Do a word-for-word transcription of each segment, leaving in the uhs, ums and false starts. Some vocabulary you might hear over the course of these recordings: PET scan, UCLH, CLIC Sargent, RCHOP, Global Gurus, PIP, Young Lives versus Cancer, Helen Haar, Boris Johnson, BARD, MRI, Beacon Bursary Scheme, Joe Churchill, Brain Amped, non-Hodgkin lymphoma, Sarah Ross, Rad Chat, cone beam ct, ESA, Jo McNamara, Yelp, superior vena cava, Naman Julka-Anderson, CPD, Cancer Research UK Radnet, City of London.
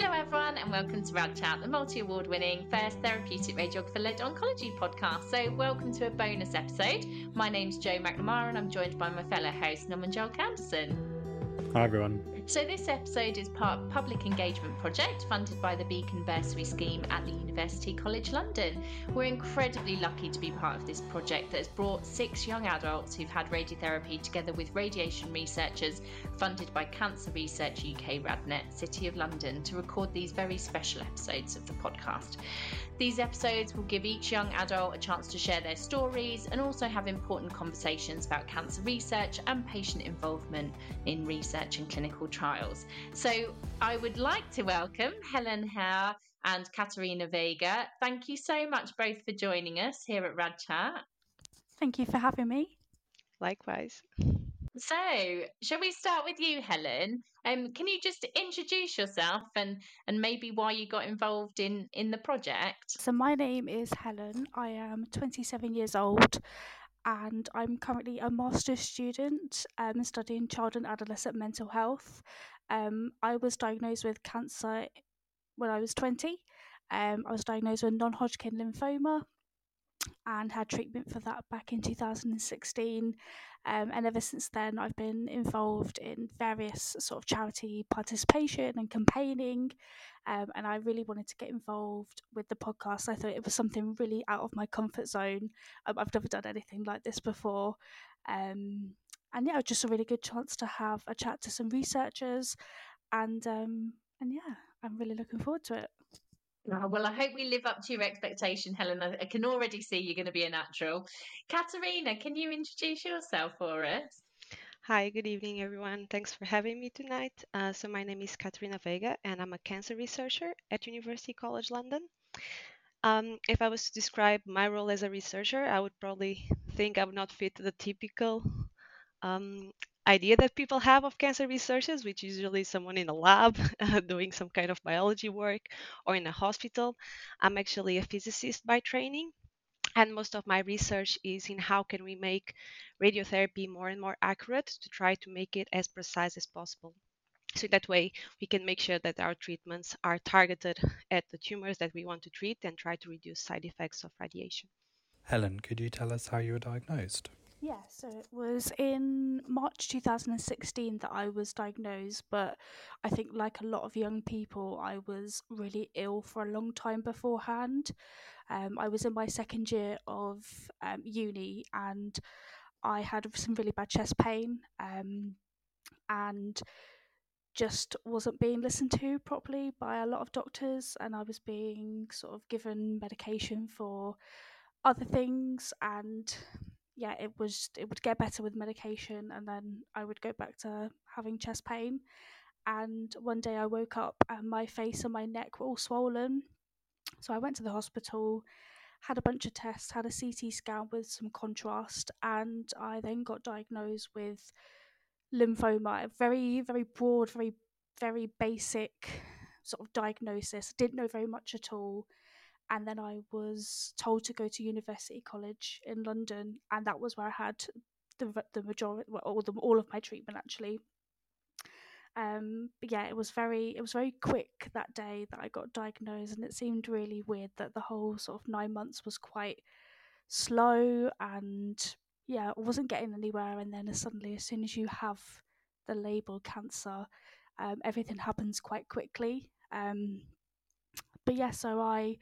Hello everyone and welcome to Rad Chat, the multi-award winning first therapeutic radiographer led oncology podcast. So welcome to a bonus episode. My name's Jo McNamara and I'm joined by my fellow host Naman Julka-Anderson. Hi everyone. So this episode is part of a public engagement project funded by the Beacon Bursary Scheme at the University College London. We're incredibly lucky to be part of this project that has brought six young adults who've had radiotherapy together with radiation researchers funded by Cancer Research U K Radnet, City of London, to record these very special episodes of the podcast. These episodes will give each young adult a chance to share their stories and also have important conversations about cancer research and patient involvement in research and clinical trials. So I would like to welcome Helen Haar and Catarina Veiga. Thank you so much both for joining us here at Rad Chat. Thank you for having me. Likewise. So, shall we start with you, Helen? Um, can you just introduce yourself and, and maybe why you got involved in, in the project? So my name is Helen. I am twenty-seven years old and I'm currently a master's student um, studying child and adolescent mental health. Um, I was diagnosed with cancer when I was twenty. Um, I was diagnosed with non-Hodgkin lymphoma and had treatment for that back in two thousand sixteen, um, and ever since then I've been involved in various sort of charity participation and campaigning, um, and I really wanted to get involved with the podcast. I thought it was something really out of my comfort zone. um, I've never done anything like this before, um, and yeah, just a really good chance to have a chat to some researchers, and um, and yeah, I'm really looking forward to it. Oh, well, I hope we live up to your expectation, Helen. I can already see you're going to be a natural. Catarina, can you introduce yourself for us? Hi, good evening, everyone. Thanks for having me tonight. Uh, so my name is Catarina Veiga, and I'm a cancer researcher at University College London. Um, if I was to describe my role as a researcher, I would probably think I would not fit the typical um, idea that people have of cancer researchers, which is usually someone in a lab uh, doing some kind of biology work or in a hospital. I'm actually a physicist by training, and most of my research is in how can we make radiotherapy more and more accurate to try to make it as precise as possible. So that way we can make sure that our treatments are targeted at the tumors that we want to treat and try to reduce side effects of radiation. Helen, could you tell us how you were diagnosed? Yeah, so it was in March two thousand sixteen that I was diagnosed, but I think like a lot of young people, I was really ill for a long time beforehand. Um, I was in my second year of um, uni and I had some really bad chest pain, um, and just wasn't being listened to properly by a lot of doctors, and I was being sort of given medication for other things, and yeah, it was it would get better with medication, and then I would go back to having chest pain. And one day I woke up and my face and my neck were all swollen. So I went to the hospital, had a bunch of tests, had a C T scan with some contrast, and I then got diagnosed with lymphoma. A very, very broad, very, very basic sort of diagnosis. I didn't know very much at all. And then I was told to go to University College in London, and that was where I had the the majority, well, all, the, all of my treatment actually. Um, but yeah, it was very it was very quick that day that I got diagnosed, and it seemed really weird that the whole sort of nine months was quite slow, and yeah, I wasn't getting anywhere. And then suddenly, as soon as you have the label cancer, um, everything happens quite quickly. Um, but yeah, so I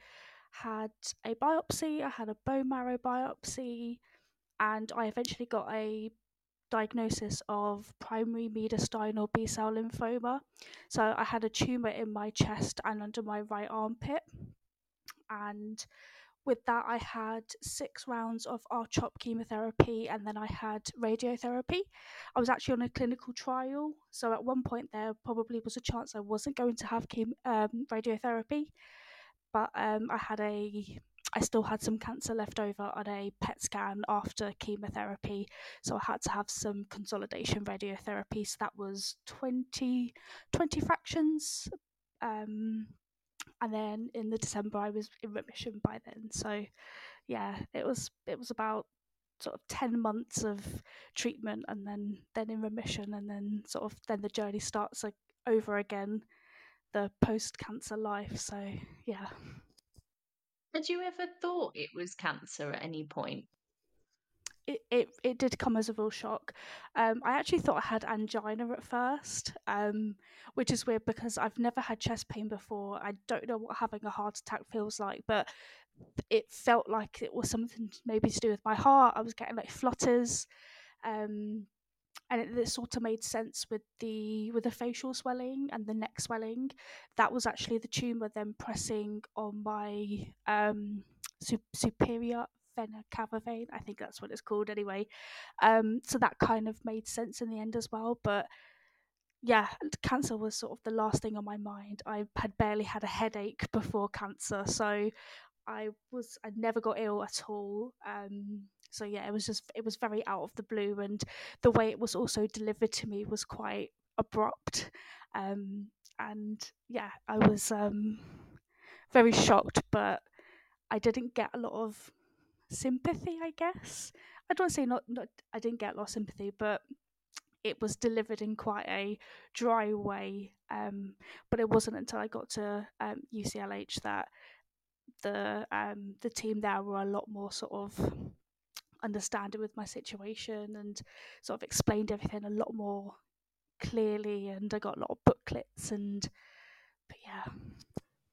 had a biopsy, I had a bone marrow biopsy, and I eventually got a diagnosis of primary mediastinal b cell lymphoma. So I had a tumour in my chest and under my right armpit. And with that, I had six rounds of R CHOP chemotherapy, and then I had radiotherapy. I was actually on a clinical trial, so at one point there probably was a chance I wasn't going to have chemo, um, radiotherapy. But um, I had a, I still had some cancer left over on a P E T scan after chemotherapy, so I had to have some consolidation radiotherapy. So that was twenty, twenty fractions, um, and then in the December I was in remission by then. So yeah, it was it was about sort of ten months of treatment, and then then in remission, and then sort of then the journey starts like over again. the post-cancer life. So, yeah. Had you ever thought it was cancer at any point? It, it it did come as a real shock. Um, I actually thought I had angina at first, um, which is weird because I've never had chest pain before. I don't know what having a heart attack feels like, but it felt like it was something maybe to do with my heart. I was getting like flutters, um, and it, it sort of made sense with the with the facial swelling and the neck swelling. That was actually the tumour then pressing on my um, su- superior vena cava vein, I think that's what it's called anyway. Um, so that kind of made sense in the end as well. But yeah, cancer was sort of the last thing on my mind. I had barely had a headache before cancer, so I was I never got ill at all. Um, so yeah, it was just it was very out of the blue, and the way it was also delivered to me was quite abrupt. Um, and yeah, I was um, very shocked, but I didn't get a lot of sympathy, I guess. I don't say not, not I didn't get a lot of sympathy, but it was delivered in quite a dry way. Um, but it wasn't until I got to um, U C L H that the um, the team there were a lot more sort of understanding with my situation and sort of explained everything a lot more clearly, and I got a lot of booklets and but yeah.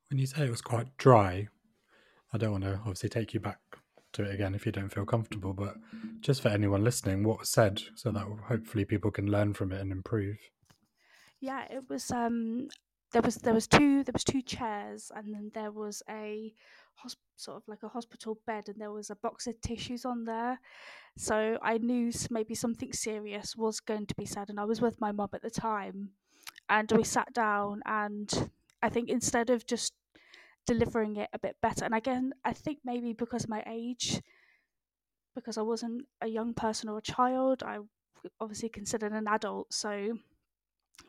When you say it was quite dry, I don't want to obviously take you back to it again if you don't feel comfortable, but just for anyone listening, what was said so that hopefully people can learn from it and improve. Yeah, it was um there was there was two there was two chairs, and then there was a hosp- sort of like a hospital bed, and there was a box of tissues on there. So I knew maybe something serious was going to be said, and I was with my mum at the time, and we sat down, and I think instead of just delivering it a bit better, and again I think maybe because of my age, because I wasn't a young person or a child, I obviously considered an adult, so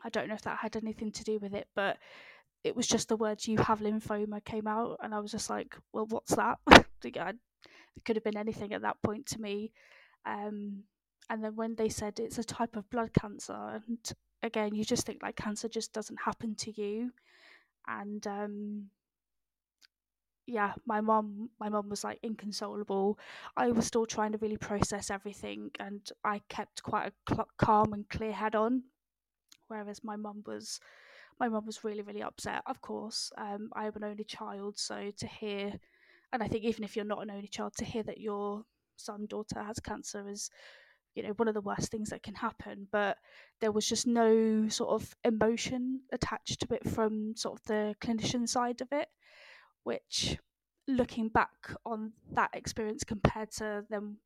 I don't know if that had anything to do with it, but it was just the words "you have lymphoma" came out, and I was just like, well, what's that? It could have been anything at that point to me. Um, and then when they said it's a type of blood cancer, and again you just think like cancer just doesn't happen to you, and um yeah, my mum my mum was like inconsolable. I was still trying to really process everything, and I kept quite a cl- calm and clear head on, whereas my mum was my mum was really, really upset, of course. Um, I am an only child, so to hear, and I think even if you're not an only child, to hear that your son, daughter has cancer is, you know, one of the worst things that can happen. But there was just no sort of emotion attached to it from sort of the clinician side of it, which looking back on that experience compared to them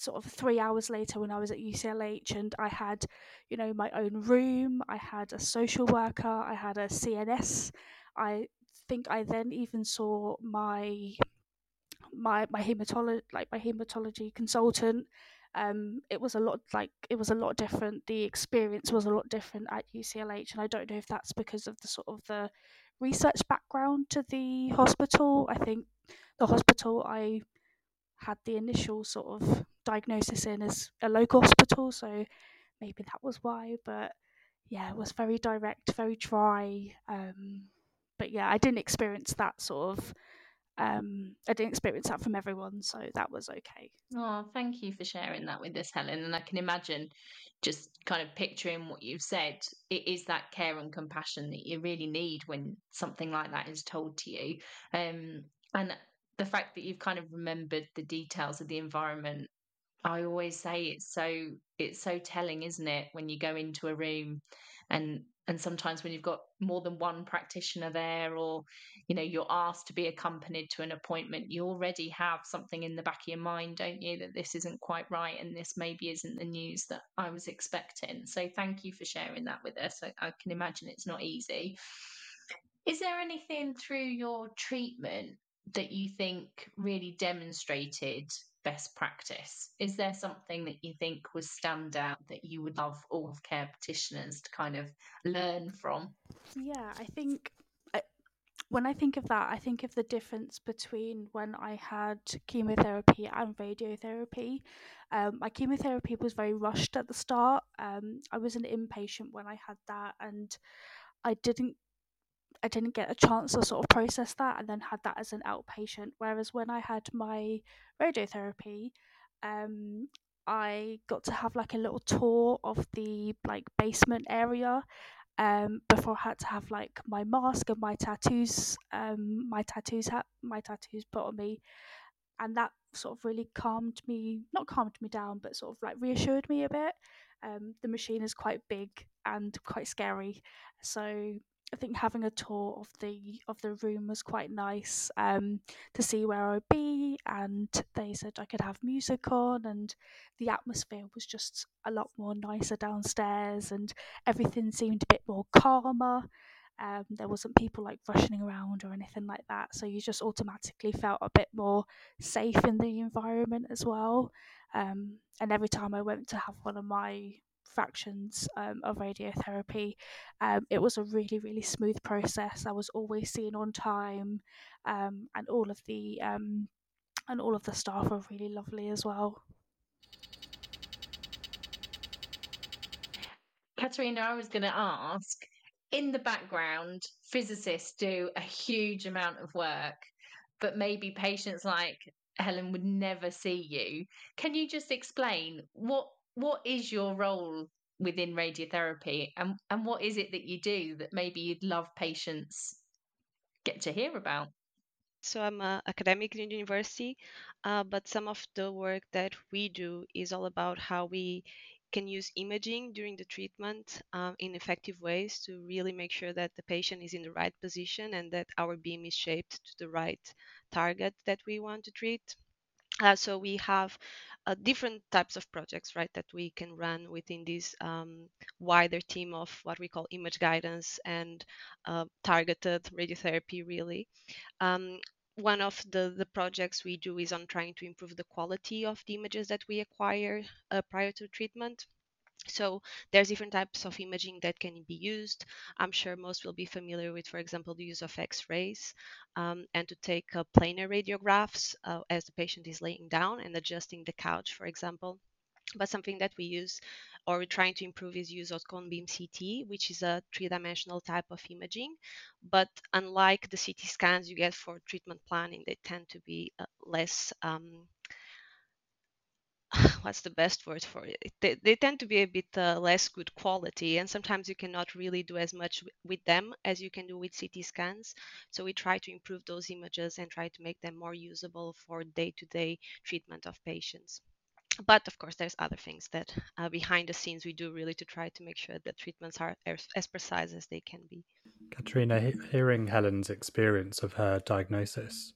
sort of three hours later when I was at U C L H, and I had, you know, my own room, I had a social worker, I had a C N S. I think I then even saw my my my hematolo- like my hematology consultant. Um, it was a lot like it was a lot different. The experience was a lot different at U C L H, and I don't know if that's because of the sort of the research background to the hospital. I think the hospital I had the initial sort of diagnosis in is a local hospital, so maybe that was why. But yeah, it was very direct, very dry. Um, but yeah, I didn't experience that sort of um I didn't experience that from everyone, so that was okay. Oh, thank you for sharing that with us, Helen. And I can imagine, just kind of picturing what you've said, it is that care and compassion that you really need when something like that is told to you. Um, and the fact that you've kind of remembered the details of the environment, I always say it's so it's so telling, isn't it, when you go into a room, and and sometimes when you've got more than one practitioner there, or, you know, you're asked to be accompanied to an appointment, you already have something in the back of your mind, don't you, that this isn't quite right, and this maybe isn't the news that I was expecting. So thank you for sharing that with us. I, I can imagine it's not easy. Is there anything through your treatment that you think really demonstrated best practice? Is there something that you think was standout that you would love all of care practitioners to kind of learn from? Yeah, I think I, when I think of that, I think of the difference between when I had chemotherapy and radiotherapy. Um, my chemotherapy was very rushed at the start. Um, I was an inpatient when I had that, and I didn't I didn't get a chance to sort of process that, and then had that as an outpatient. Whereas when I had my radiotherapy, um, I got to have like a little tour of the like basement area um, before I had to have like my mask and my tattoos, um, my tattoos ha- my tattoos put on me, and that sort of really calmed me, not calmed me down, but sort of like reassured me a bit. Um, the machine is quite big and quite scary, so I think having a tour of the of the room was quite nice, um, to see where I'd be, and they said I could have music on, and the atmosphere was just a lot more nicer downstairs, and everything seemed a bit more calmer. Um, there wasn't people like rushing around or anything like that, so you just automatically felt a bit more safe in the environment as well. Um, and every time I went to have one of my fractions um, of radiotherapy, um, it was a really, really smooth process. I was always seen on time, um, and all of the um, and all of the staff were really lovely as well. Catarina, I was going to ask, in the background, physicists do a huge amount of work, but maybe patients like Helen would never see you. Can you just explain what what is your role within radiotherapy, and, and what is it that you do that maybe you'd love patients get to hear about? So I'm uh, academic in university, uh, but some of the work that we do is all about how we can use imaging during the treatment um, in effective ways to really make sure that the patient is in the right position and that our beam is shaped to the right target that we want to treat. Uh, so we have uh, different types of projects, right, that we can run within this um, wider team of what we call image guidance and uh, targeted radiotherapy, really. Um, one of the, the projects we do is on trying to improve the quality of the images that we acquire uh, prior to treatment. So there's different types of imaging that can be used. I'm sure most will be familiar with, for example, the use of X-rays um, and to take uh, planar radiographs uh, as the patient is laying down and adjusting the couch, for example. But something that we use or we're trying to improve is use of cone beam C T, which is a three-dimensional type of imaging. But unlike the C T scans you get for treatment planning, they tend to be uh, less... Um, what's the best word for it? They, they tend to be a bit uh, less good quality, and sometimes you cannot really do as much w- with them as you can do with C T scans. So we try to improve those images and try to make them more usable for day-to-day treatment of patients. But of course, there's other things that uh, behind the scenes we do really to try to make sure that treatments are as precise as they can be. Catarina, he- hearing Helen's experience of her diagnosis,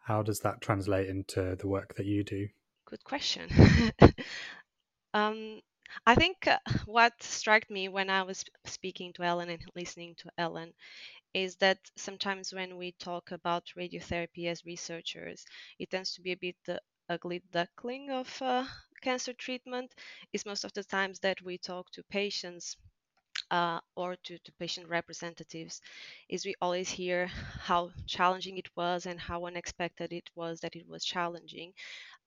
how does that translate into the work that you do? Good question. um, I think uh, what struck me when I was speaking to Helen and listening to Helen is that sometimes when we talk about radiotherapy as researchers, it tends to be a bit the ugly duckling of uh, cancer treatment. It's most of the times that we talk to patients Uh, or to, to patient representatives, is we always hear how challenging it was and how unexpected it was that it was challenging.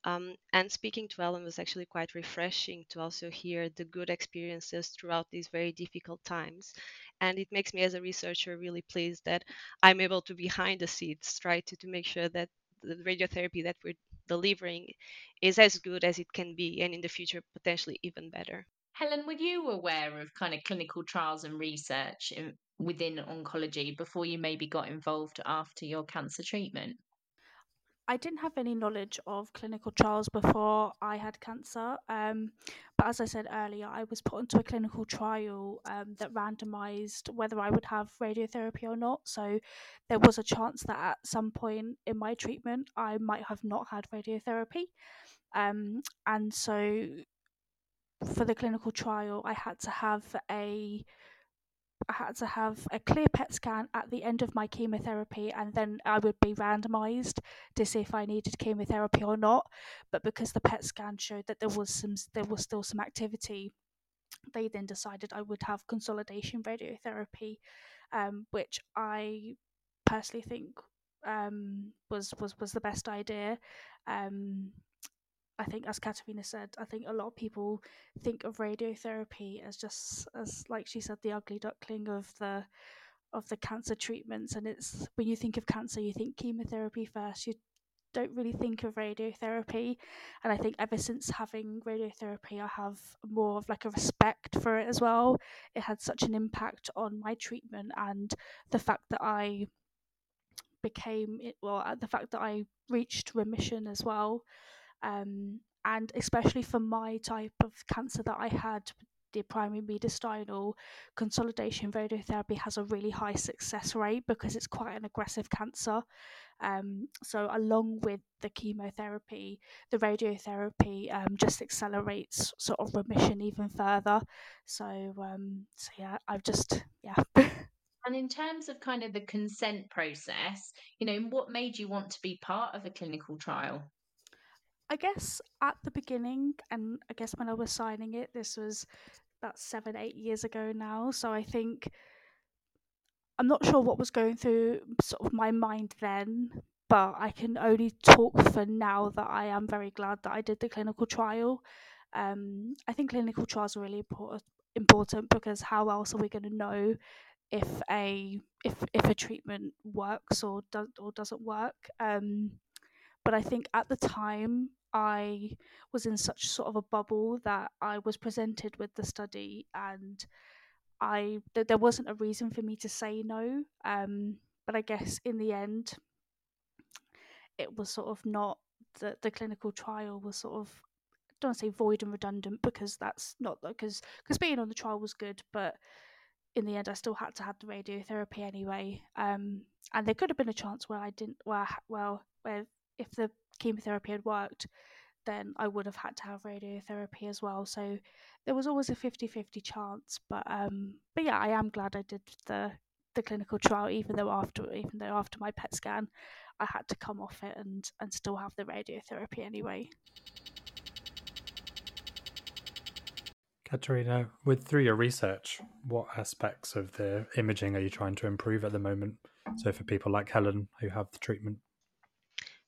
Um, and speaking to Helen was actually quite refreshing to also hear the good experiences throughout these very difficult times. And it makes me as a researcher really pleased that I'm able to behind the scenes try to, to make sure that the radiotherapy that we're delivering is as good as it can be, and in the future potentially even better. Helen, were you aware of kind of clinical trials and research in, within oncology before you maybe got involved after your cancer treatment? I didn't have any knowledge of clinical trials before I had cancer. Um, but as I said earlier, I was put into a clinical trial um, that randomised whether I would have radiotherapy or not. So there was a chance that at some point in my treatment, I might have not had radiotherapy. Um, and so... for the clinical trial, I had to have a I had to have a clear P E T scan at the end of my chemotherapy, and then I would be randomised to see if I needed chemotherapy or not. But because the P E T scan showed that there was some, there was still some activity, they then decided I would have consolidation radiotherapy, um, which I personally think um, was was was the best idea. Um, I think, as Catarina said, I think a lot of people think of radiotherapy as just, as like she said, the ugly duckling of the of the cancer treatments. And it's, when you think of cancer, you think chemotherapy first, you don't really think of radiotherapy. And I think ever since having radiotherapy, I have more of like a respect for it as well. It had such an impact on my treatment, and the fact that I became, well, the fact that I reached remission as well. Um, and especially for my type of cancer that I had, the primary mediastinal, consolidation radiotherapy has a really high success rate because it's quite an aggressive cancer. Um, so along with the chemotherapy, the radiotherapy um, just accelerates sort of remission even further. So, um, so yeah, I've just, yeah. And in terms of kind of the consent process, you know, what made you want to be part of a clinical trial? I guess at the beginning, and I guess when I was signing it, this was about seven, eight years ago now. So I think, I'm not sure what was going through sort of my mind then, but I can only talk for now that I am very glad that I did the clinical trial. Um, I think clinical trials are really important, important because how else are we going to know if a if if a treatment works or does or doesn't work? Um, but I think at the time, I was in such sort of a bubble that I was presented with the study, and I th- there wasn't a reason for me to say no. Um, but I guess in the end, it was sort of not that the clinical trial was sort of, I don't want to say void and redundant, because that's not because because being on the trial was good, but in the end, I still had to have the radiotherapy anyway. Um, and there could have been a chance where I didn't, where well, where if the chemotherapy had worked, then I would have had to have radiotherapy as well. So there was always a fifty-fifty chance. But um, but yeah, I am glad I did the the clinical trial, even though after even though after my P E T scan, I had to come off it and and still have the radiotherapy anyway. Catarina, with through your research, what aspects of the imaging are you trying to improve at the moment? So for people like Helen who have the treatment.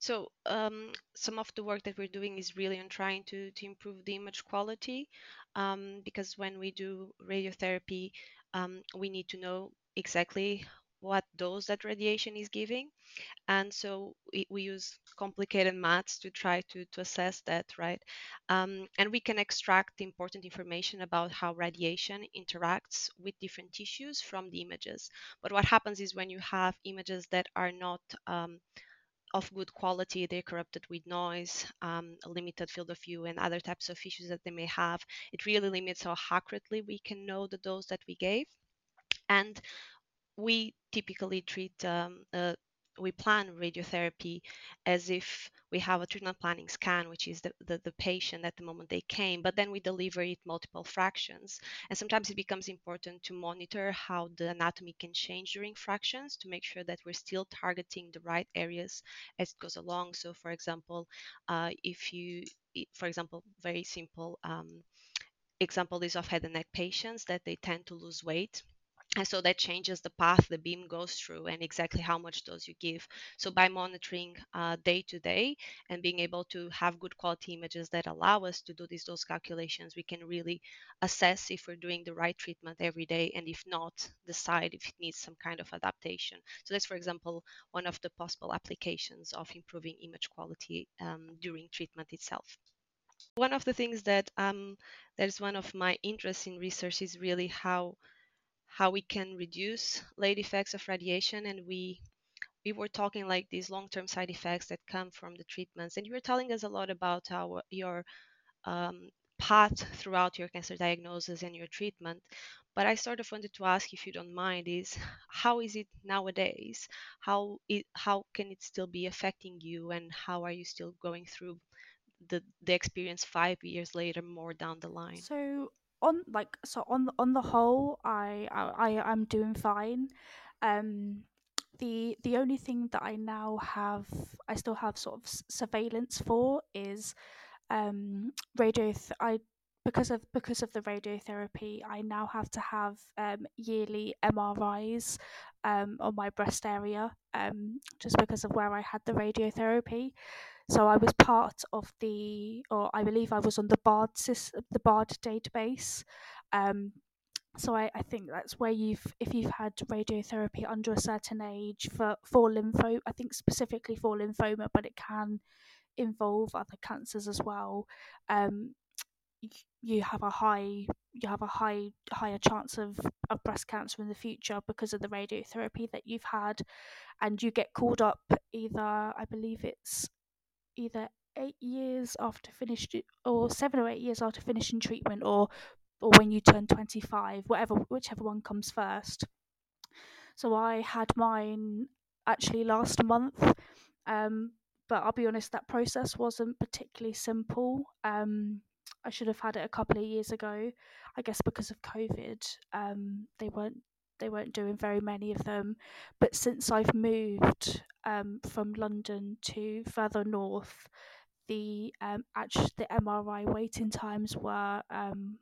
So um, some of the work that we're doing is really on trying to, to improve the image quality, um, because when we do radiotherapy, um, we need to know exactly what dose that radiation is giving. And so we, we use complicated maths to try to, to assess that, right? Um, and we can extract important information about how radiation interacts with different tissues from the images. But what happens is when you have images that are not um, of good quality, they're corrupted with noise, um, a limited field of view, and other types of issues that they may have, it really limits how accurately we can know the dose that we gave. And we typically treat, um, uh, we plan radiotherapy as if we have a treatment planning scan, which is the, the, the patient at the moment they came, but then we deliver it multiple fractions. And sometimes it becomes important to monitor how the anatomy can change during fractions to make sure that we're still targeting the right areas as it goes along. So for example, uh, if you, for example, very simple um, example is of head and neck patients that they tend to lose weight. And so that changes the path the beam goes through and exactly how much dose you give. So by monitoring uh, day to day and being able to have good quality images that allow us to do these dose calculations, we can really assess if we're doing the right treatment every day, and if not, decide if it needs some kind of adaptation. So that's, for example, one of the possible applications of improving image quality um, during treatment itself. One of the things that um, that is one of my interests in research is really how how we can reduce late effects of radiation. And we we were talking like these long-term side effects that come from the treatments. And you were telling us a lot about how your um, path throughout your cancer diagnosis and your treatment. But I sort of wanted to ask, if you don't mind, is how is it nowadays? How it, how can it still be affecting you? And how are you still going through the, the experience five years later, more down the line? So On like so on on the whole, I I I'm doing fine. Um, the the only thing that I now have, I still have sort of surveillance for is, um, radio. Th- I because of because of the radiotherapy, I now have to have um yearly M R Is um on my breast area, um just because of where I had the radiotherapy. So I was part of the, or I believe I was on the BARD, the BARD database, um, So I, I think that's where you've, if you've had radiotherapy under a certain age for, for lympho, I think specifically for lymphoma, but it can involve other cancers as well. Um, you have a high, you have a high, higher chance of, of breast cancer in the future because of the radiotherapy that you've had, and you get called up either, I believe it's either eight years after finished, or seven or eight years after finishing treatment, or or when you turn twenty-five, whatever, whichever one comes first. So I had mine actually last month, um, but I'll be honest, that process wasn't particularly simple. Um, I should have had it a couple of years ago, I guess because of COVID. Um, they weren't they weren't doing very many of them. But since I've moved um, from London to further north, the um, actually the M R I waiting times were. Um,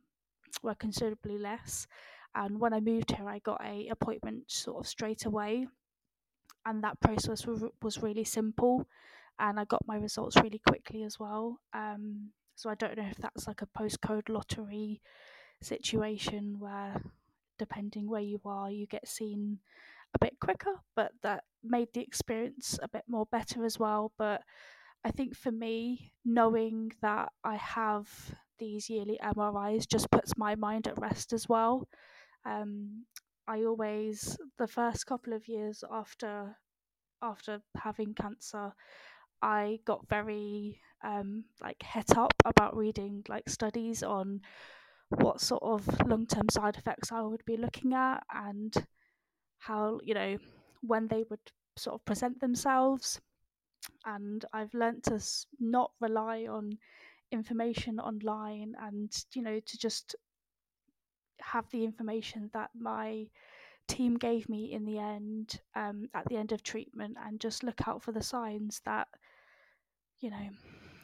were considerably less, and when I moved here I got a appointment sort of straight away, and that process w- was really simple, and I got my results really quickly as well. Um, so I don't know if that's like a postcode lottery situation where depending where you are you get seen a bit quicker, but that made the experience a bit more better as well. But I think for me, knowing that I have these yearly M R Is just puts my mind at rest as well. Um, I always, the first couple of years after after having cancer, I got very um, like het up about reading like studies on what sort of long-term side effects I would be looking at, and how, you know, when they would sort of present themselves. And I've learnt to not rely on information online, and you know, to just have the information that my team gave me in the end, um, at the end of treatment, and just look out for the signs that, you know,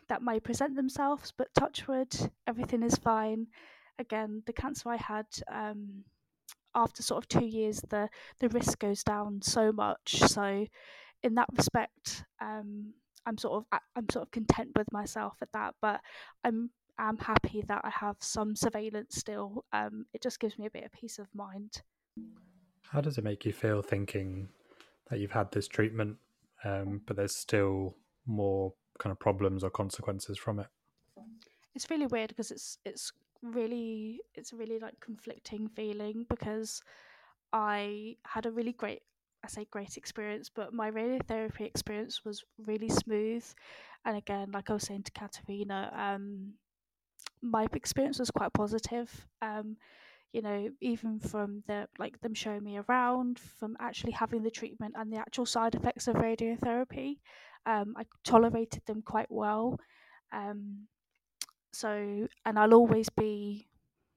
that may present themselves. But touch wood, everything is fine. Again, the cancer I had, um, after sort of two years, the the risk goes down so much. So in that respect, um, I'm sort of I'm sort of content with myself at that, but I'm I'm happy that I have some surveillance still. Um, it just gives me a bit of peace of mind. How does it make you feel thinking that you've had this treatment, um, but there's still more kind of problems or consequences from it? It's really weird because it's it's really it's really like conflicting feeling, because I had a really great. I say great experience, but my radiotherapy experience was really smooth. And again, like I was saying to Catarina, um, my experience was quite positive. Um, you know, even from the like them showing me around, from actually having the treatment and the actual side effects of radiotherapy, um, I tolerated them quite well. Um, so, and I'll always be,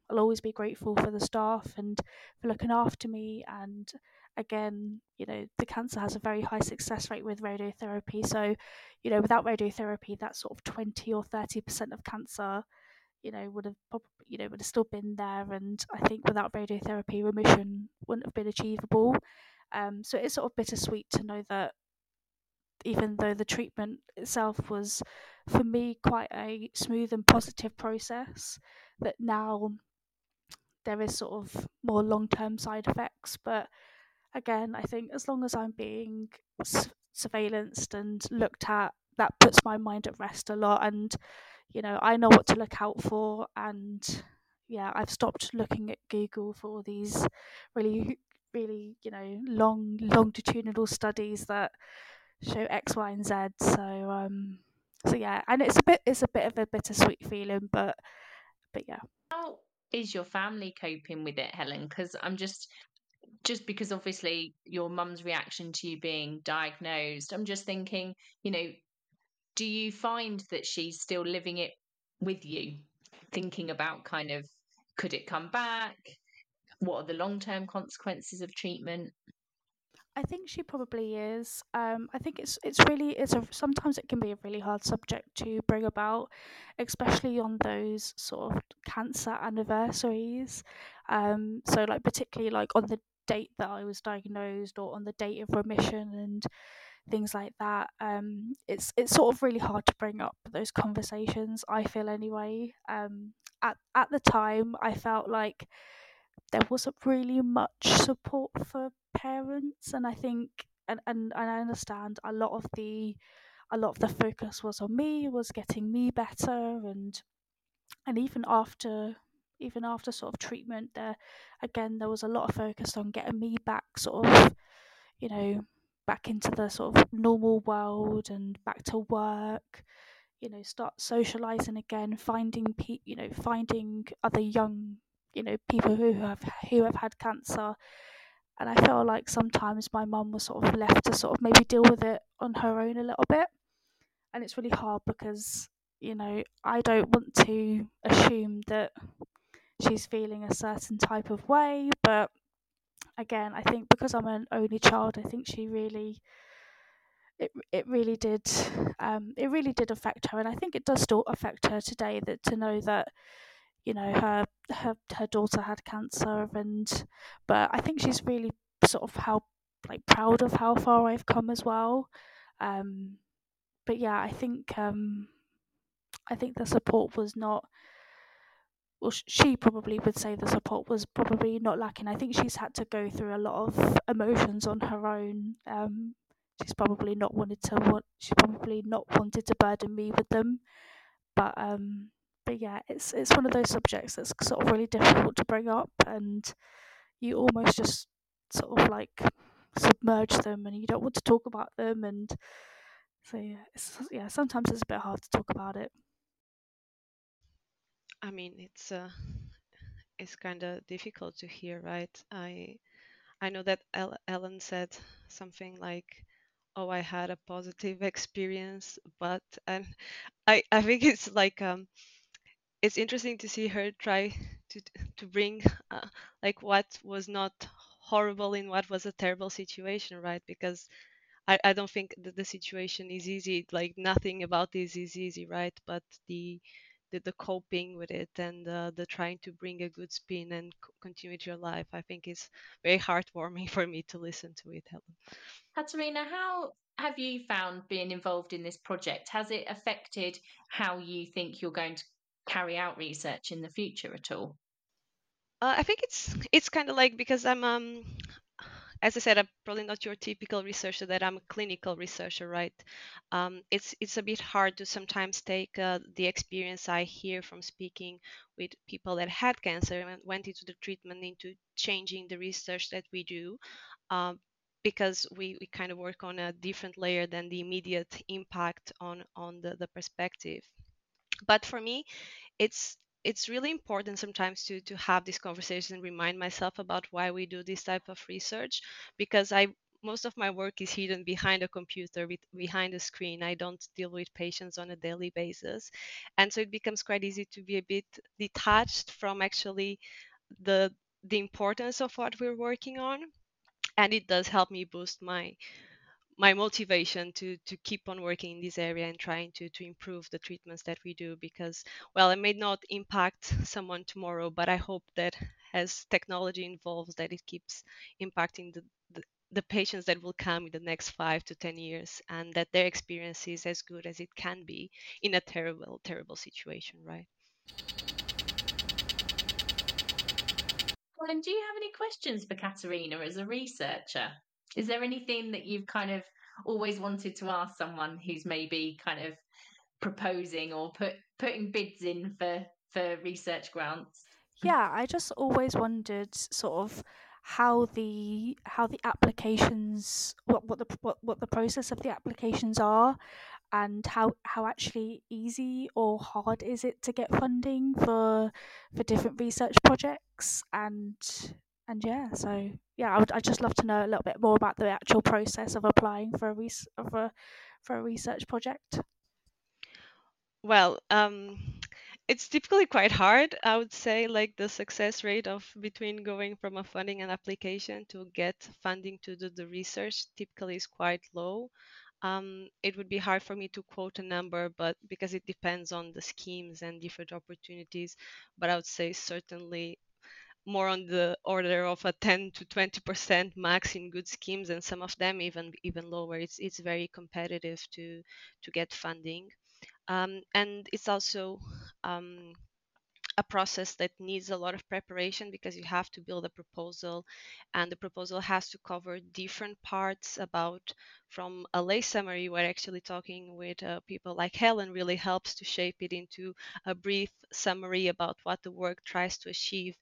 I'll always be grateful for the staff and for looking after me. And again, you know, the cancer has a very high success rate with radiotherapy. So, you know, without radiotherapy, that sort of twenty or thirty percent of cancer, you know, would have probably, you know, would have still been there. And I think without radiotherapy, remission wouldn't have been achievable. Um, so it's sort of bittersweet to know that even though the treatment itself was, for me, quite a smooth and positive process, that now there is sort of more long-term side effects. But again, I think as long as I'm being s- surveillanced and looked at, that puts my mind at rest a lot. And, you know, I know what to look out for. And yeah, I've stopped looking at Google for all these really, really, you know, long, longitudinal studies that show X, Y, and Z. So, um, so yeah, and it's a bit, it's a bit of a bittersweet feeling, but, but yeah. How is your family coping with it, Helen? Because I'm just... just because obviously your mum's reaction to you being diagnosed, I'm just thinking, you know, do you find that she's still living it with you, thinking about kind of, could it come back? What are the long-term consequences of treatment? I think she probably is. Um, I think it's it's really, it's a, sometimes it can be a really hard subject to bring about, especially on those sort of cancer anniversaries. Um, so like particularly like on the date that I was diagnosed, or on the date of remission and things like that. Um, it's it's sort of really hard to bring up those conversations, I feel anyway. Um, at at the time, I felt like there wasn't really much support for parents, and I think and, and, and I understand a lot of the a lot of the focus was on me, was getting me better, and and even after even after sort of treatment there, again, there was a lot of focus on getting me back sort of, you know, back into the sort of normal world and back to work, you know, start socializing again, finding pe- you know, finding other young, you know, people who have who have had cancer. And I felt like sometimes my mum was sort of left to sort of maybe deal with it on her own a little bit. And it's really hard because, you know, I don't want to assume that she's feeling a certain type of way. But again, I think because I'm an only child, I think she really, it it really did, um, it really did affect her. And I think it does still affect her today, that to know that, you know, her her her daughter had cancer. And but I think she's really sort of how like proud of how far I've come as well. Um, but yeah, I think um, I think the support was not. Well, she probably would say the support was probably not lacking. I think she's had to go through a lot of emotions on her own. Um, she's probably not wanted to want. She probably not wanted to burden me with them, but um. But yeah, it's it's one of those subjects that's sort of really difficult to bring up, and you almost just sort of like submerge them, and you don't want to talk about them, and so yeah, it's, yeah. Sometimes it's a bit hard to talk about it. I mean, it's uh, it's kind of difficult to hear, right? I I know that Ellen said something like, "Oh, I had a positive experience," but and I I think it's like um. It's interesting to see her try to to bring uh, like what was not horrible in what was a terrible situation, right? Because I, I don't think that the situation is easy. Like nothing about this is easy, right? But the the, the coping with it and uh, the trying to bring a good spin and c- continue to your life, I think is very heartwarming for me to listen to it, Helen. Catarina, how have you found being involved in this project? Has it affected how you think you're going to carry out research in the future at all? Uh, I think it's it's kind of like, because I'm um as I said, I'm probably not your typical researcher, that I'm a clinical researcher, right? Um, it's it's a bit hard to sometimes take uh, the experience I hear from speaking with people that had cancer and went into the treatment, into changing the research that we do. Um, because we, we kind of work on a different layer than the immediate impact on, on the, the perspective. But for me, it's it's really important sometimes to to have this conversation and remind myself about why we do this type of research, because I most of my work is hidden behind a computer, with, behind a screen. I don't deal with patients on a daily basis. And so it becomes quite easy to be a bit detached from actually the the importance of what we're working on. And it does help me boost my my motivation to to keep on working in this area and trying to to improve the treatments that we do, because, well, it may not impact someone tomorrow, but I hope that as technology involves, that it keeps impacting the, the, the patients that will come in the next five to ten years, and that their experience is as good as it can be in a terrible, terrible situation, right? Helen, do you have any questions for Catarina as a researcher? Is there anything that you've kind of always wanted to ask someone who's maybe kind of proposing or put, putting bids in for, for research grants? Yeah, I just always wondered sort of how the how the applications, what what the what, what the process of the applications are, and how how actually easy or hard is it to get funding for for different research projects. And And yeah, so yeah, I would. I just love to know a little bit more about the actual process of applying for a res- for, for a research project. Well, um, it's typically quite hard. I would say like the success rate of between going from a funding and application to get funding to do the research typically is quite low. Um, it would be hard for me to quote a number, but because it depends on the schemes and different opportunities. But I would say certainly more on the order of a ten to twenty percent max in good schemes, and some of them even even lower. It's it's very competitive to to get funding, um, and it's also um, a process that needs a lot of preparation because you have to build a proposal, and the proposal has to cover different parts. About from a lay summary, we're actually talking with uh, people like Helen really helps to shape it into a brief summary about what the work tries to achieve,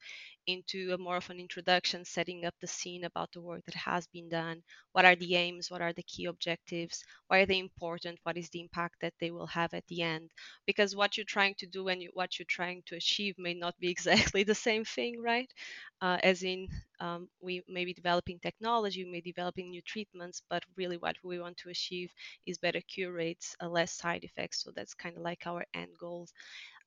into a more of an introduction, setting up the scene about the work that has been done, what are the aims, what are the key objectives, why are they important, what is the impact that they will have at the end, because what you're trying to do and you, what you're trying to achieve may not be exactly the same thing, right? Uh, as in, um, we may be developing technology, we may be developing new treatments, but really what we want to achieve is better cure rates, uh, less side effects, so that's kind of like our end goal.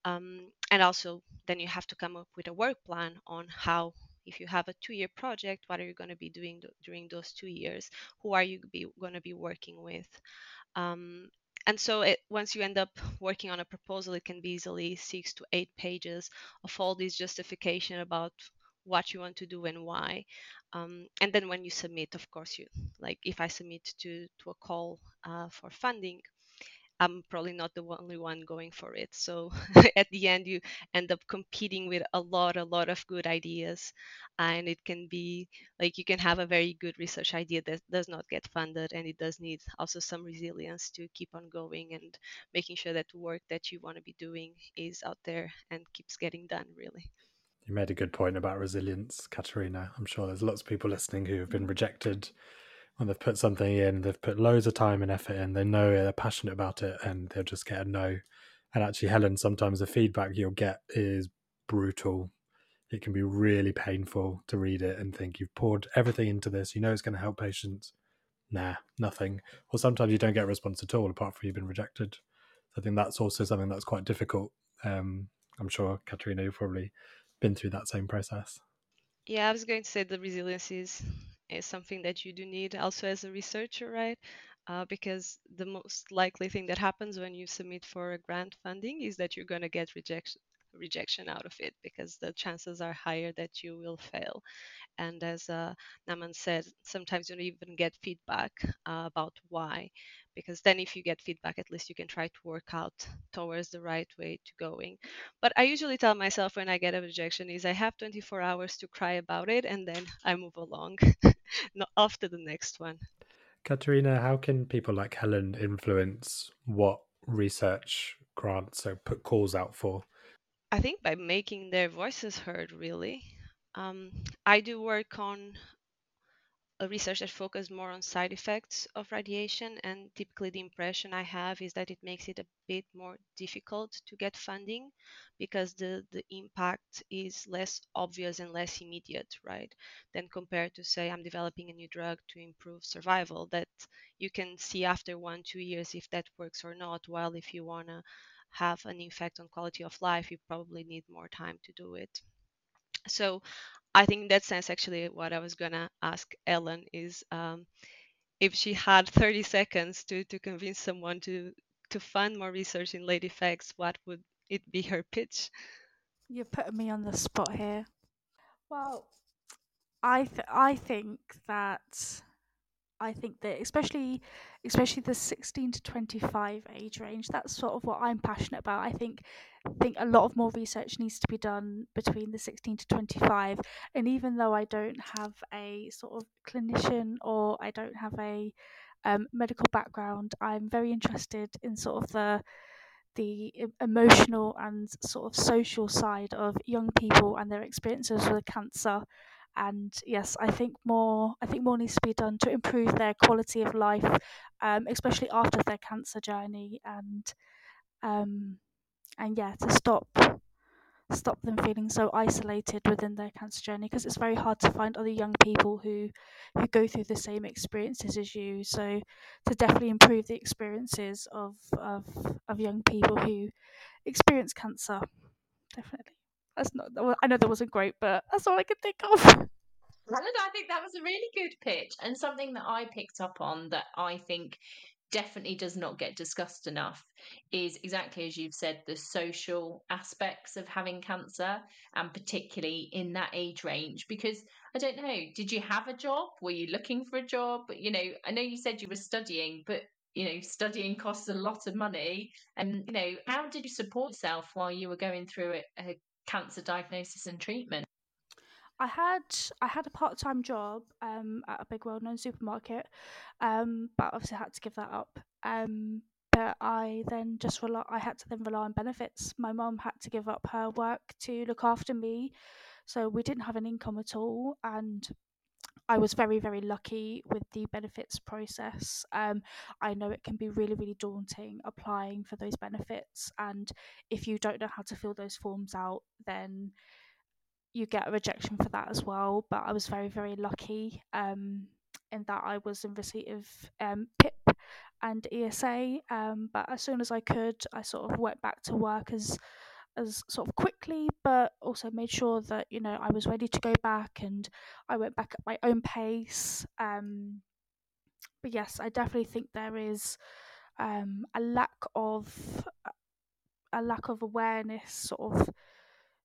Um, and also, then you have to come up with a work plan on how, if you have a two-year project, what are you going to be doing do- during those two years? Who are you be, going to be working with? Um, and so it, once you end up working on a proposal, it can be easily six to eight pages of all this justification about what you want to do and why. Um, and then when you submit, of course, you like if I submit to, to a call uh, for funding, I'm probably not the only one going for it. So at the end, you end up competing with a lot, a lot of good ideas. And it can be like you can have a very good research idea that does not get funded. And it does need also some resilience to keep on going and making sure that the work that you want to be doing is out there and keeps getting done, really. You made a good point about resilience, Catarina. I'm sure there's lots of people listening who have been rejected when they've put something in, they've put loads of time and effort in, they know it, they're passionate about it, and they'll just get a no. And actually, Helen, sometimes the feedback you'll get is brutal. It can be really painful to read it and think you've poured everything into this, you know it's going to help patients. Nah, nothing. Or sometimes you don't get a response at all, apart from you've been rejected. So I think that's also something that's quite difficult. Um, I'm sure, Catarina, you've probably been through that same process. Yeah, I was going to say the resilience is... is something that you do need also as a researcher, right? Uh, because the most likely thing that happens when you submit for a grant funding is that you're going to get rejection rejection out of it, because the chances are higher that you will fail. And as uh, Naman said, sometimes you don't even get feedback uh, about why, because then if you get feedback, at least you can try to work out towards the right way to going. But I usually tell myself when I get a rejection is I have twenty-four hours to cry about it, and then I move along off to the next one. Catarina, how can people like Helen influence what research grants or put calls out for? I think by making their voices heard, really. Um, I do work on a research that focuses more on side effects of radiation, and typically the impression I have is that it makes it a bit more difficult to get funding because the, the impact is less obvious and less immediate, right? Than compared to, say, I'm developing a new drug to improve survival that you can see after one, two years if that works or not, while if you want to have an effect on quality of life, you probably need more time to do it. So I think in that sense, actually, what I was going to ask Ellen is um, if she had thirty seconds to, to convince someone to, to fund more research in late effects, what would it be her pitch? You're putting me on the spot here. Well, I th- I think that... I think that especially especially the sixteen to twenty-five age range, that's sort of what I'm passionate about. I think think a lot of more research needs to be done between the sixteen to twenty-five. And even though I don't have a sort of clinician or I don't have a um, medical background, I'm very interested in sort of the the emotional and sort of social side of young people and their experiences with cancer. And yes, I think more. I think more needs to be done to improve their quality of life, um, especially after their cancer journey, and um, and yeah, to stop stop them feeling so isolated within their cancer journey, because it's very hard to find other young people who who go through the same experiences as you. So to definitely improve the experiences of of, of young people who experience cancer, definitely. That's not. I know that wasn't great, but that's all I could think of. Helen, I think that was a really good pitch and something that I picked up on that I think definitely does not get discussed enough is exactly as you've said, the social aspects of having cancer, and particularly in that age range. Because I don't know, did you have a job? Were you looking for a job? You know, I know you said you were studying, but you know, studying costs a lot of money, and you know, how did you support yourself while you were going through a, a cancer diagnosis and treatment? I had I had a part-time job um, at a big well-known supermarket, um, but obviously I had to give that up. Um, but I then just rely, I had to then rely on benefits. My mum had to give up her work to look after me, so we didn't have an income at all. And I was very, very lucky with the benefits process. Um, I know it can be really, really daunting applying for those benefits, and if you don't know how to fill those forms out, then you get a rejection for that as well. But I was very, very lucky um, in that I was in receipt of um, P I P and E S A. Um, but as soon as I could, I sort of went back to work as as sort of quickly, but also made sure that, you know, I was ready to go back, and I went back at my own pace. Um, but yes, I definitely think there is um, a lack of a lack of awareness, sort of,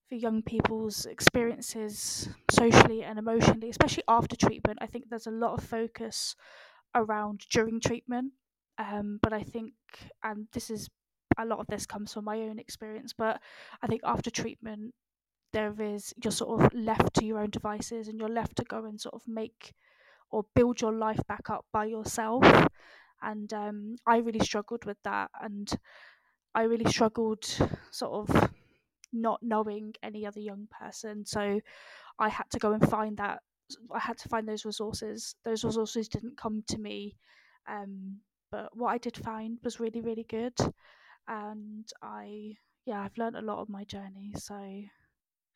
for young people's experiences socially and emotionally, especially after treatment. I think there's a lot of focus around during treatment, um, but I think, and this is, a lot of this comes from my own experience, but I think after treatment, there is, you're sort of left to your own devices, and you're left to go and sort of make or build your life back up by yourself. And um, I really struggled with that, and I really struggled sort of not knowing any other young person, so I had to go and find that I had to find those resources those resources didn't come to me, um, but what I did find was really, really good, and I yeah I've learned a lot of my journey. So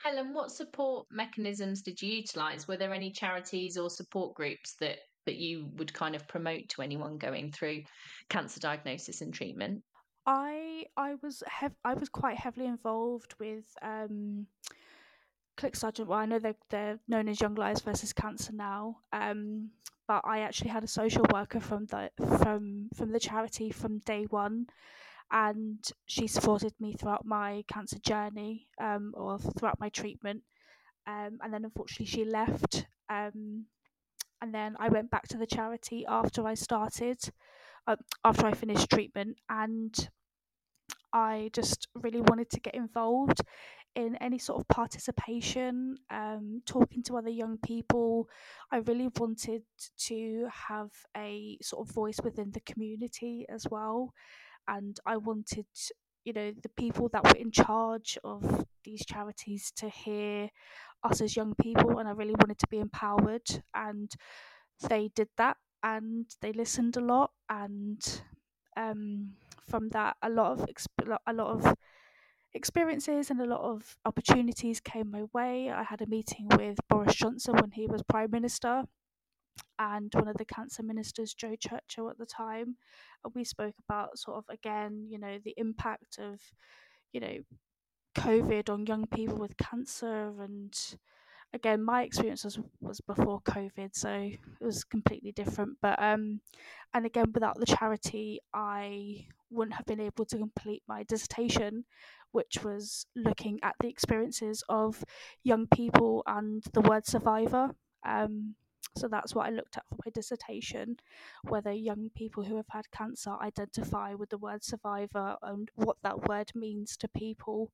Helen, what support mechanisms did you utilise? Were there any charities or support groups that that you would kind of promote to anyone going through cancer diagnosis and treatment? I I was hev- I was quite heavily involved with um, C L I C Sargent. Well, I know they're, they're known as Young Lives versus Cancer now, um, but I actually had a social worker from the from from the charity from day one, and she supported me throughout my cancer journey, um, or throughout my treatment. Um, and then unfortunately she left, um, and then I went back to the charity after I started, uh, after I finished treatment, and I just really wanted to get involved in any sort of participation, um, talking to other young people. I really wanted to have a sort of voice within the community as well. And I wanted, you know, the people that were in charge of these charities to hear us as young people. And I really wanted to be empowered. And they did that, and they listened a lot. And um, from that, a lot of exp- a lot of experiences and a lot of opportunities came my way. I had a meeting with Boris Johnson when he was Prime Minister, and one of the cancer ministers, Joe Churchill, at the time, and we spoke about sort of, again, you know, the impact of, you know, COVID on young people with cancer. And again, my experience was, was before COVID, so it was completely different. But um, and again, without the charity, I wouldn't have been able to complete my dissertation, which was looking at the experiences of young people and the word survivor. Um, So that's what I looked at for my dissertation, whether young people who have had cancer identify with the word survivor and what that word means to people,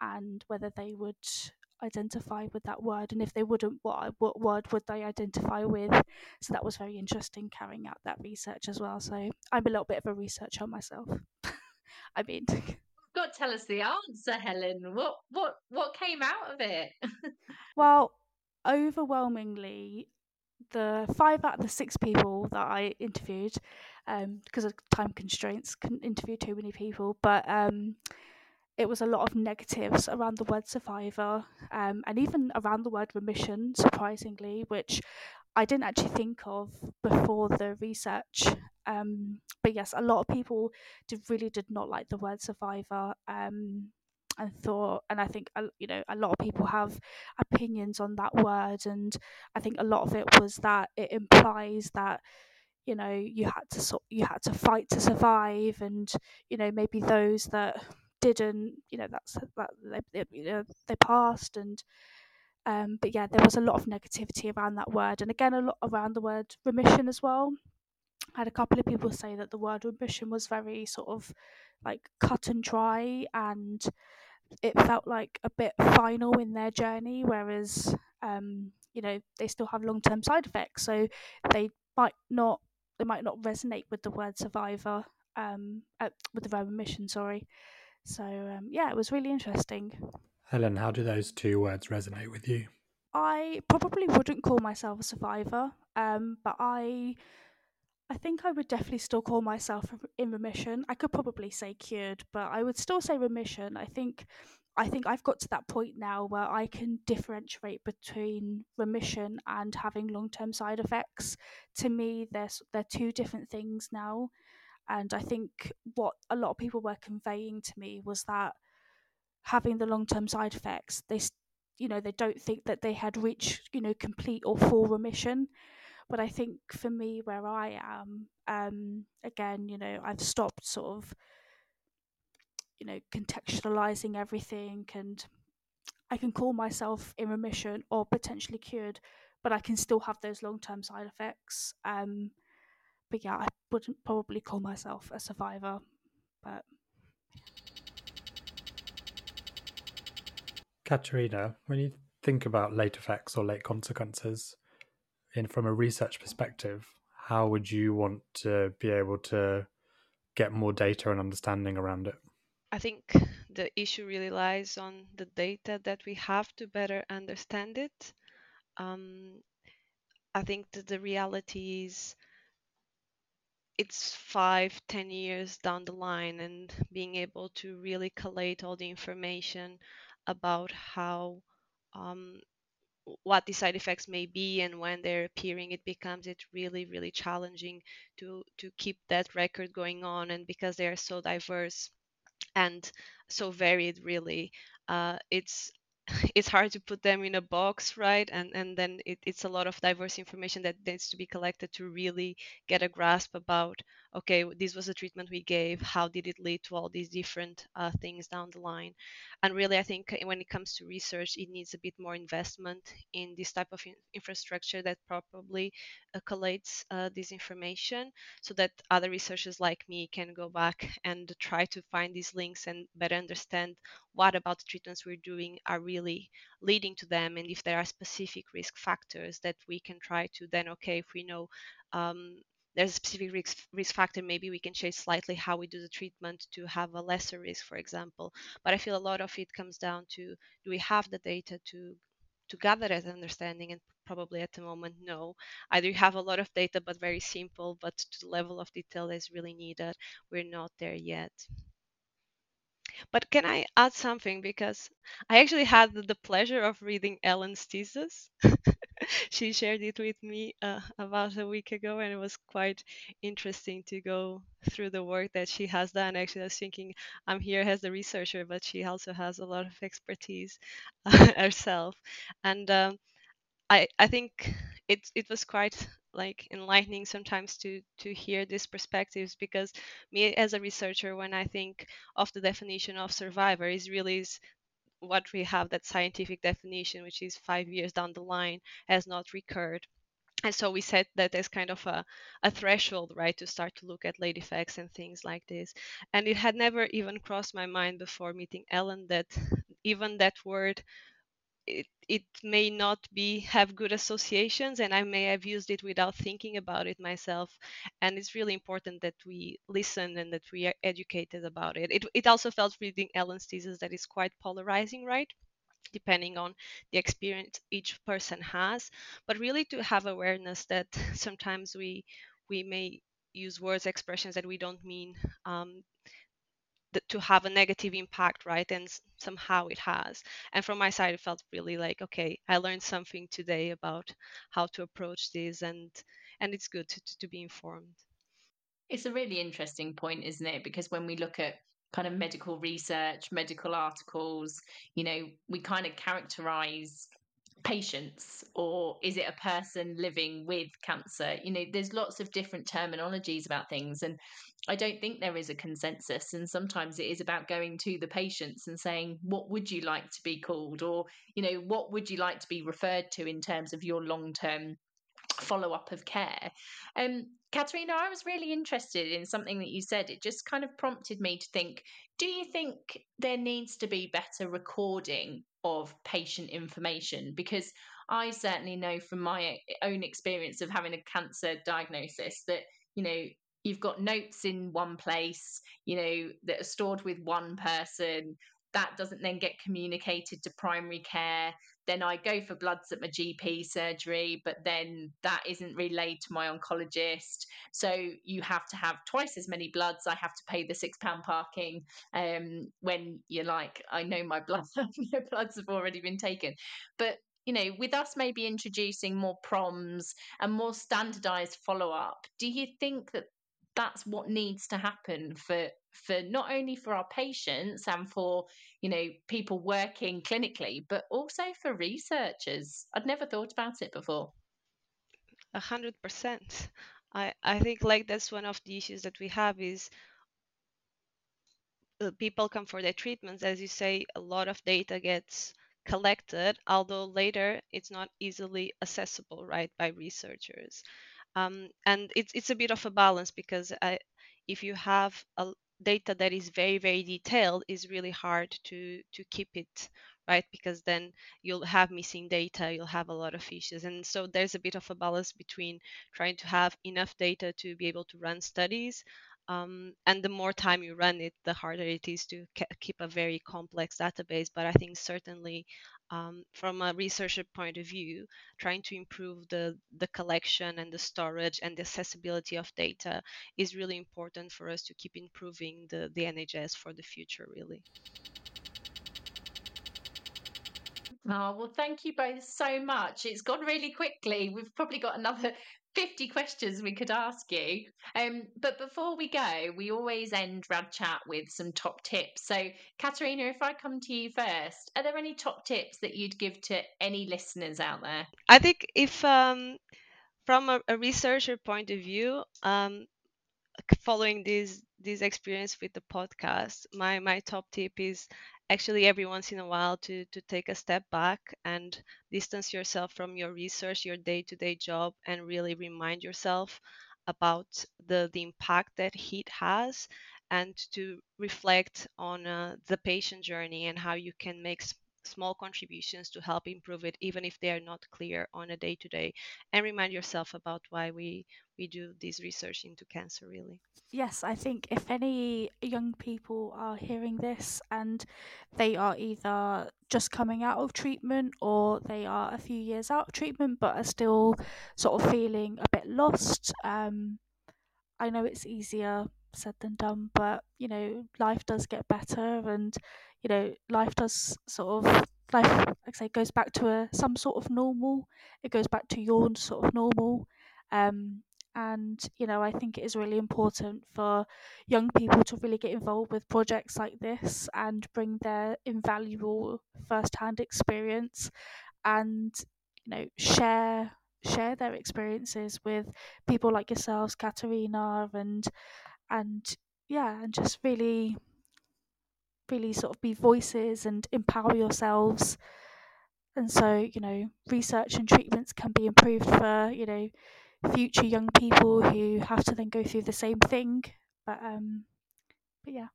and whether they would identify with that word, and if they wouldn't, what, what word would they identify with. So that was very interesting, carrying out that research as well. So I'm a little bit of a researcher myself. I mean... God, tell us the answer, Helen. What, what, what came out of it? Well, overwhelmingly... the five out of the six people that I interviewed, um, because of time constraints, couldn't interview too many people, but um, it was a lot of negatives around the word survivor, um, and even around the word remission, surprisingly, which I didn't actually think of before the research. Um, but yes, a lot of people did, really did not like the word survivor, um, and thought, and I think, you know, a lot of people have opinions on that word, and I think a lot of it was that it implies that, you know, you had to you had to fight to survive, and, you know, maybe those that didn't, you know, that's that they, you know, they passed, and um, but yeah, there was a lot of negativity around that word, and again, a lot around the word remission as well. I had a couple of people say that the word remission was very sort of like cut and dry, and it felt like a bit final in their journey, whereas um, you know, they still have long-term side effects, so they might not they might not resonate with the word survivor, um, uh, with the verb remission, sorry. So um, yeah, it was really interesting. Helen, how do those two words resonate with you? I probably wouldn't call myself a survivor, um, but I I think I would definitely still call myself in remission. I could probably say cured, but I would still say remission. I think I think I've got to that point now where I can differentiate between remission and having long-term side effects. To me, they're, they're two different things now. And I think what a lot of people were conveying to me was that having the long-term side effects, they you know, they don't think that they had reached, you know, complete or full remission. But I think for me, where I am, um, again, you know, I've stopped sort of, you know, contextualizing everything, and I can call myself in remission or potentially cured, but I can still have those long-term side effects. Um, but yeah, I wouldn't probably call myself a survivor, but... Catarina, when you think about late effects or late consequences, in from a research perspective, how would you want to be able to get more data and understanding around it? I think the issue really lies on the data that we have to better understand it. Um, I think that the reality is it's five, ten years down the line, and being able to really collate all the information about how um, what the side effects may be and when they're appearing, it becomes it really, really challenging to to keep that record going on. And because they are so diverse and so varied, really, uh, it's it's hard to put them in a box, right? And and then it, it's a lot of diverse information that needs to be collected to really get a grasp about, okay, this was the treatment we gave, how did it lead to all these different uh, things down the line? And really, I think when it comes to research, it needs a bit more investment in this type of in- infrastructure that properly uh, collates uh, this information, so that other researchers like me can go back and try to find these links and better understand what about the treatments we're doing are really leading to them, and if there are specific risk factors that we can try to then, okay, if we know um, there's a specific risk, risk factor, maybe we can change slightly how we do the treatment to have a lesser risk, for example. But I feel a lot of it comes down to, do we have the data to to gather that understanding? And probably at the moment, no. Either you have a lot of data, but very simple, but to the level of detail that's really needed, we're not there yet. But can I add something? Because I actually had the pleasure of reading Ellen's thesis. She shared it with me uh, about a week ago, and it was quite interesting to go through the work that she has done. Actually, I was thinking, I'm here as a researcher, but she also has a lot of expertise uh, herself. And um, I, I think it it was quite like enlightening sometimes to to hear these perspectives, because me as a researcher, when I think of the definition of survivor, is really is what we have, that scientific definition, which is five years down the line, has not recurred. And so we set that as kind of a, a threshold, right, to start to look at late effects and things like this. And it had never even crossed my mind before meeting Ellen that even that word, it it may not be have good associations, and I may have used it without thinking about it myself. And it's really important that we listen and that we are educated about it. It it also felt, reading Ellen's thesis, that is quite polarizing, right? Depending on the experience each person has, but really to have awareness that sometimes we we may use words, expressions that we don't mean um, to have a negative impact, right? And somehow it has. And from my side, it felt really like, okay, I learned something today about how to approach this, and and it's good to, to be informed. It's a really interesting point, isn't it? Because when we look at kind of medical research, medical articles, you know, we kind of characterize patients, or is it a person living with cancer? You know, there's lots of different terminologies about things, and I don't think there is a consensus, and sometimes it is about going to the patients and saying, what would you like to be called? Or, you know, what would you like to be referred to in terms of your long-term follow-up of care. Um, Catarina, I was really interested in something that you said. It just kind of prompted me to think, do you think there needs to be better recording of patient information? Because I certainly know from my own experience of having a cancer diagnosis that, you know, you've got notes in one place, you know, that are stored with one person. That doesn't then get communicated to primary care. Then I go for bloods at my G P surgery, but then that isn't relayed to my oncologist. So you have to have twice as many bloods. I have to pay the six pound parking um, when you're like, I know my blood, my bloods have already been taken. But, you know, with us maybe introducing more proms and more standardized follow-up, do you think that that's what needs to happen for for not only for our patients and for, you know, people working clinically, but also for researchers? I'd never thought about it before. A hundred percent. I I think like that's one of the issues that we have is uh, people come for their treatments. As you say, a lot of data gets collected, although later it's not easily accessible, right, by researchers. Um, and it's it's a bit of a balance because I, if you have a data that is very, very detailed, it's really hard to to keep it, right? Because then you'll have missing data, you'll have a lot of issues. And so there's a bit of a balance between trying to have enough data to be able to run studies. Um, and the more time you run it, the harder it is to ke- keep a very complex database. But I think certainly um, from a researcher point of view, trying to improve the, the collection and the storage and the accessibility of data is really important for us to keep improving the, the N H S for the future, really. Oh, well, thank you both so much. It's gone really quickly. We've probably got another fifty questions we could ask you. Um, but before we go, we always end Rad Chat with some top tips. So, Catarina, if I come to you first, are there any top tips that you'd give to any listeners out there? I think if um, from a, a researcher point of view, um, following this this experience with the podcast, my, my top tip is actually every once in a while to to take a step back and distance yourself from your research, your day-to-day job, and really remind yourself about the, the impact that heat has, and to reflect on uh, the patient journey and how you can make sp- small contributions to help improve it, even if they are not clear on a day-to-day, and remind yourself about why we we do this research into cancer, really. Yes, I think if any young people are hearing this and they are either just coming out of treatment or they are a few years out of treatment but are still sort of feeling a bit lost, um, I know it's easier said than done, but you know, life does get better, and you know, life does sort of life like I say goes back to a some sort of normal. It goes back to your sort of normal, um and you know, I think it is really important for young people to really get involved with projects like this and bring their invaluable first-hand experience, and you know, share share their experiences with people like yourselves, Catarina, and And yeah, and just really, really sort of be voices and empower yourselves. And so, you know, research and treatments can be improved for, you know, future young people who have to then go through the same thing. But, um, but yeah.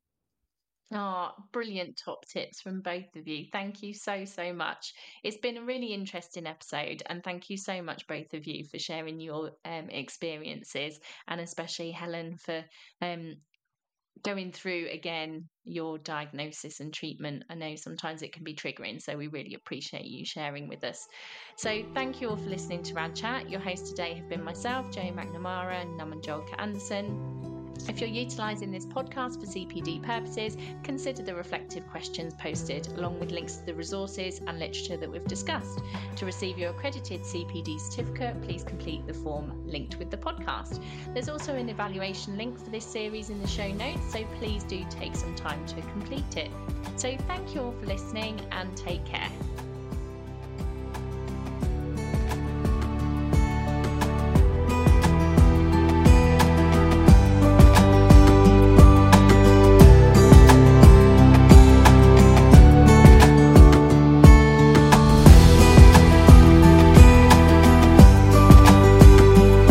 Oh, brilliant top tips from both of you. Thank you so, so much. It's been a really interesting episode, and thank you so much, both of you, for sharing your um, experiences, and especially Helen for um, going through again your diagnosis and treatment. I know sometimes it can be triggering, so we really appreciate you sharing with us. So thank you all for listening to Rad Chat. Your hosts today have been myself, Jo McNamara, and Naman Julka-Anderson. If you're utilising this podcast for C P D purposes, consider the reflective questions posted, along with links to the resources and literature that we've discussed. To receive your accredited C P D certificate, please complete the form linked with the podcast. There's also an evaluation link for this series in the show notes, so please do take some time to complete it. So thank you all for listening, and take care.